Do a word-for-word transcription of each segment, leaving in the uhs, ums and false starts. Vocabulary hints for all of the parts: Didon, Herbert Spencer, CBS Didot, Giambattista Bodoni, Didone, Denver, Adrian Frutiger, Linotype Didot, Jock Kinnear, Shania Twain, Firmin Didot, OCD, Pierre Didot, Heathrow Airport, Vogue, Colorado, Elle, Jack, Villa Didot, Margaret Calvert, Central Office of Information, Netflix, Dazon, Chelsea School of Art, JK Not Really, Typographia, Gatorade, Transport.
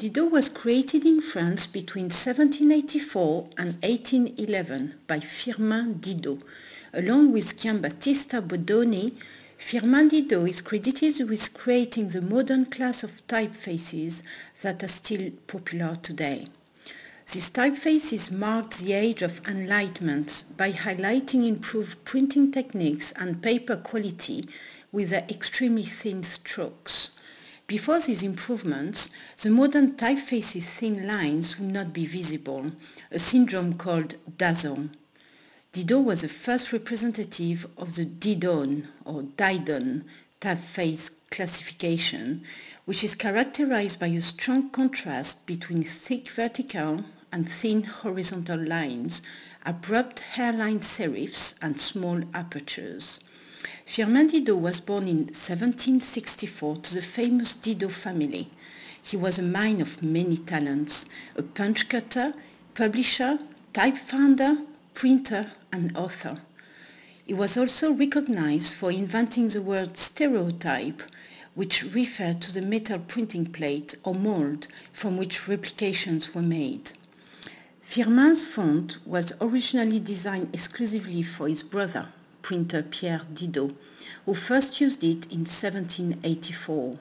Didot was created in France between seventeen eighty-four and eighteen eleven by Firmin Didot. Along with Giambattista Bodoni, Firmin Didot is credited with creating the modern class of typefaces that are still popular today. These typefaces marked the age of enlightenment by highlighting improved printing techniques and paper quality with their extremely thin strokes. Before these improvements, the modern typefaces' thin lines would not be visible, a syndrome called Dazon. Didot was the first representative of the Didone or Didon typeface classification, which is characterized by a strong contrast between thick vertical and thin horizontal lines, abrupt hairline serifs, and small apertures. Firmin Didot was born in seventeen sixty-four to the famous Didot family. He was a man of many talents, a punch cutter, publisher, type founder, printer, and author. He was also recognized for inventing the word stereotype, which referred to the metal printing plate or mold from which replications were made. Firmin's font was originally designed exclusively for his brother, printer Pierre Didot, who first used it in seventeen eighty-four.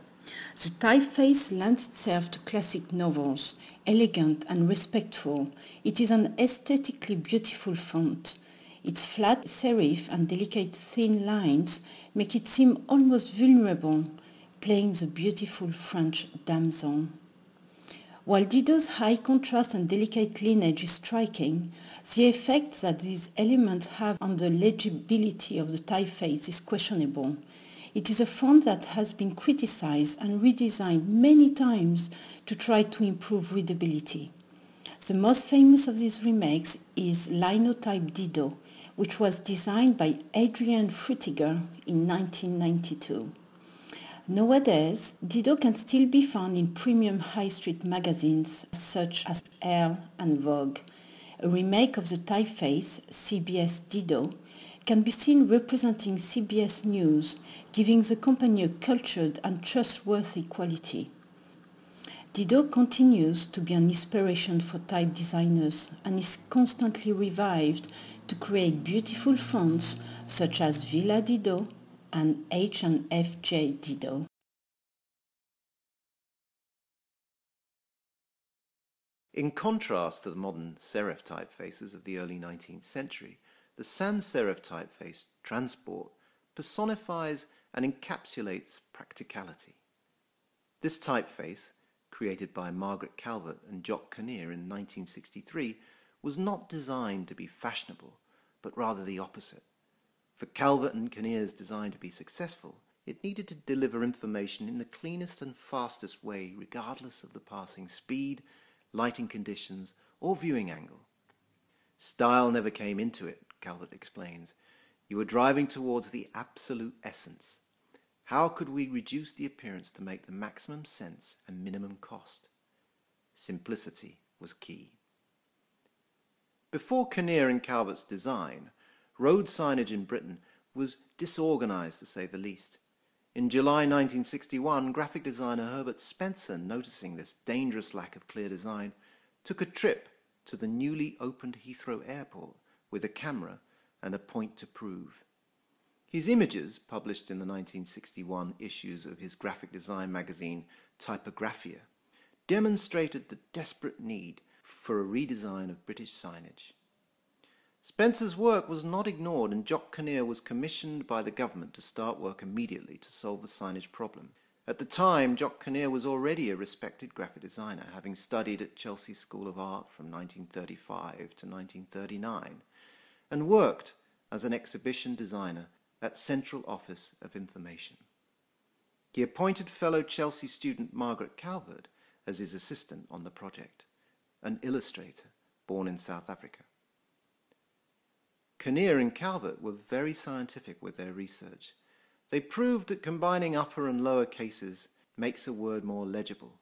The typeface lends itself to classic novels, elegant and respectful. It is an aesthetically beautiful font. Its flat serif and delicate thin lines make it seem almost vulnerable, playing the beautiful French damson. While Didot's high contrast and delicate lineage is striking, the effect that these elements have on the legibility of the typeface is questionable. It is a font that has been criticized and redesigned many times to try to improve readability. The most famous of these remakes is Linotype Didot, which was designed by Adrian Frutiger in nineteen ninety-two. Nowadays, Didot can still be found in premium high street magazines such as Elle and Vogue. A remake of the typeface, C B S Didot, can be seen representing C B S News, giving the company a cultured and trustworthy quality. Didot continues to be an inspiration for type designers and is constantly revived to create beautiful fonts such as Villa Didot and H and F J Didot. In contrast to the modern serif typefaces of the early nineteenth century, the sans-serif typeface, Transport, personifies and encapsulates practicality. This typeface, created by Margaret Calvert and Jock Kinnear in nineteen sixty-three, was not designed to be fashionable, but rather the opposite. For Calvert and Kinnear's design to be successful, it needed to deliver information in the cleanest and fastest way, regardless of the passing speed, lighting conditions, or viewing angle. Style never came into it, Calvert explains. You were driving towards the absolute essence. How could we reduce the appearance to make the maximum sense and minimum cost? Simplicity was key. Before Kinnear and Calvert's design, road signage in Britain was disorganized, to say the least. In July nineteen sixty-one, graphic designer Herbert Spencer, noticing this dangerous lack of clear design, took a trip to the newly opened Heathrow Airport with a camera and a point to prove. His images, published in the nineteen sixty-one issues of his graphic design magazine Typographia, demonstrated the desperate need for a redesign of British signage. Spencer's work was not ignored, and Jock Kinnear was commissioned by the government to start work immediately to solve the signage problem. At the time, Jock Kinnear was already a respected graphic designer, having studied at Chelsea School of Art from nineteen thirty-five to nineteen thirty-nine, and worked as an exhibition designer at Central Office of Information. He appointed fellow Chelsea student Margaret Calvert as his assistant on the project, an illustrator born in South Africa. Kinnear and Calvert were very scientific with their research. They proved that combining upper and lower cases makes a word more legible.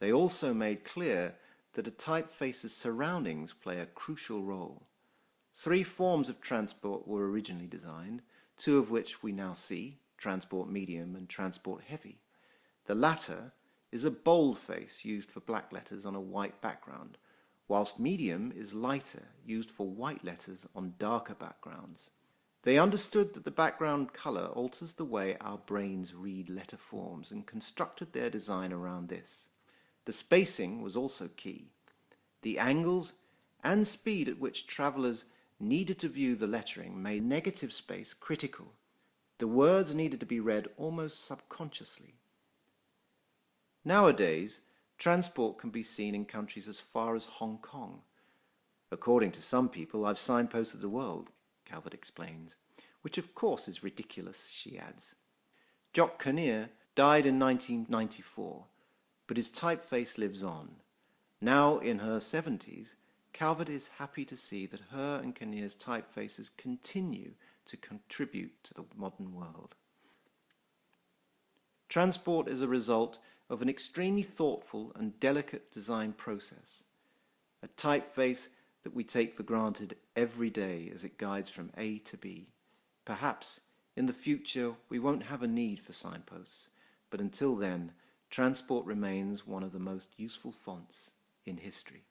They also made clear that a typeface's surroundings play a crucial role. Three forms of transport were originally designed, two of which we now see, transport medium and transport heavy. The latter is a boldface used for black letters on a white background, whilst medium is lighter, used for white letters on darker backgrounds. They understood that the background colour alters the way our brains read letter forms and constructed their design around this. The spacing was also key. The angles and speed at which travellers needed to view the lettering made negative space critical. The words needed to be read almost subconsciously. Nowadays, transport can be seen in countries as far as Hong Kong. According to some people, I've signposted the world, Calvert explains, which of course is ridiculous, she adds. Jock Kinnear died in nineteen ninety-four, but his typeface lives on. Now in her seventies, Calvert is happy to see that her and Kinnear's typefaces continue to contribute to the modern world. Transport is a result of an extremely thoughtful and delicate design process, a typeface that we take for granted every day as it guides from A to B. Perhaps in the future we won't have a need for signposts, but until then, Transport remains one of the most useful fonts in history.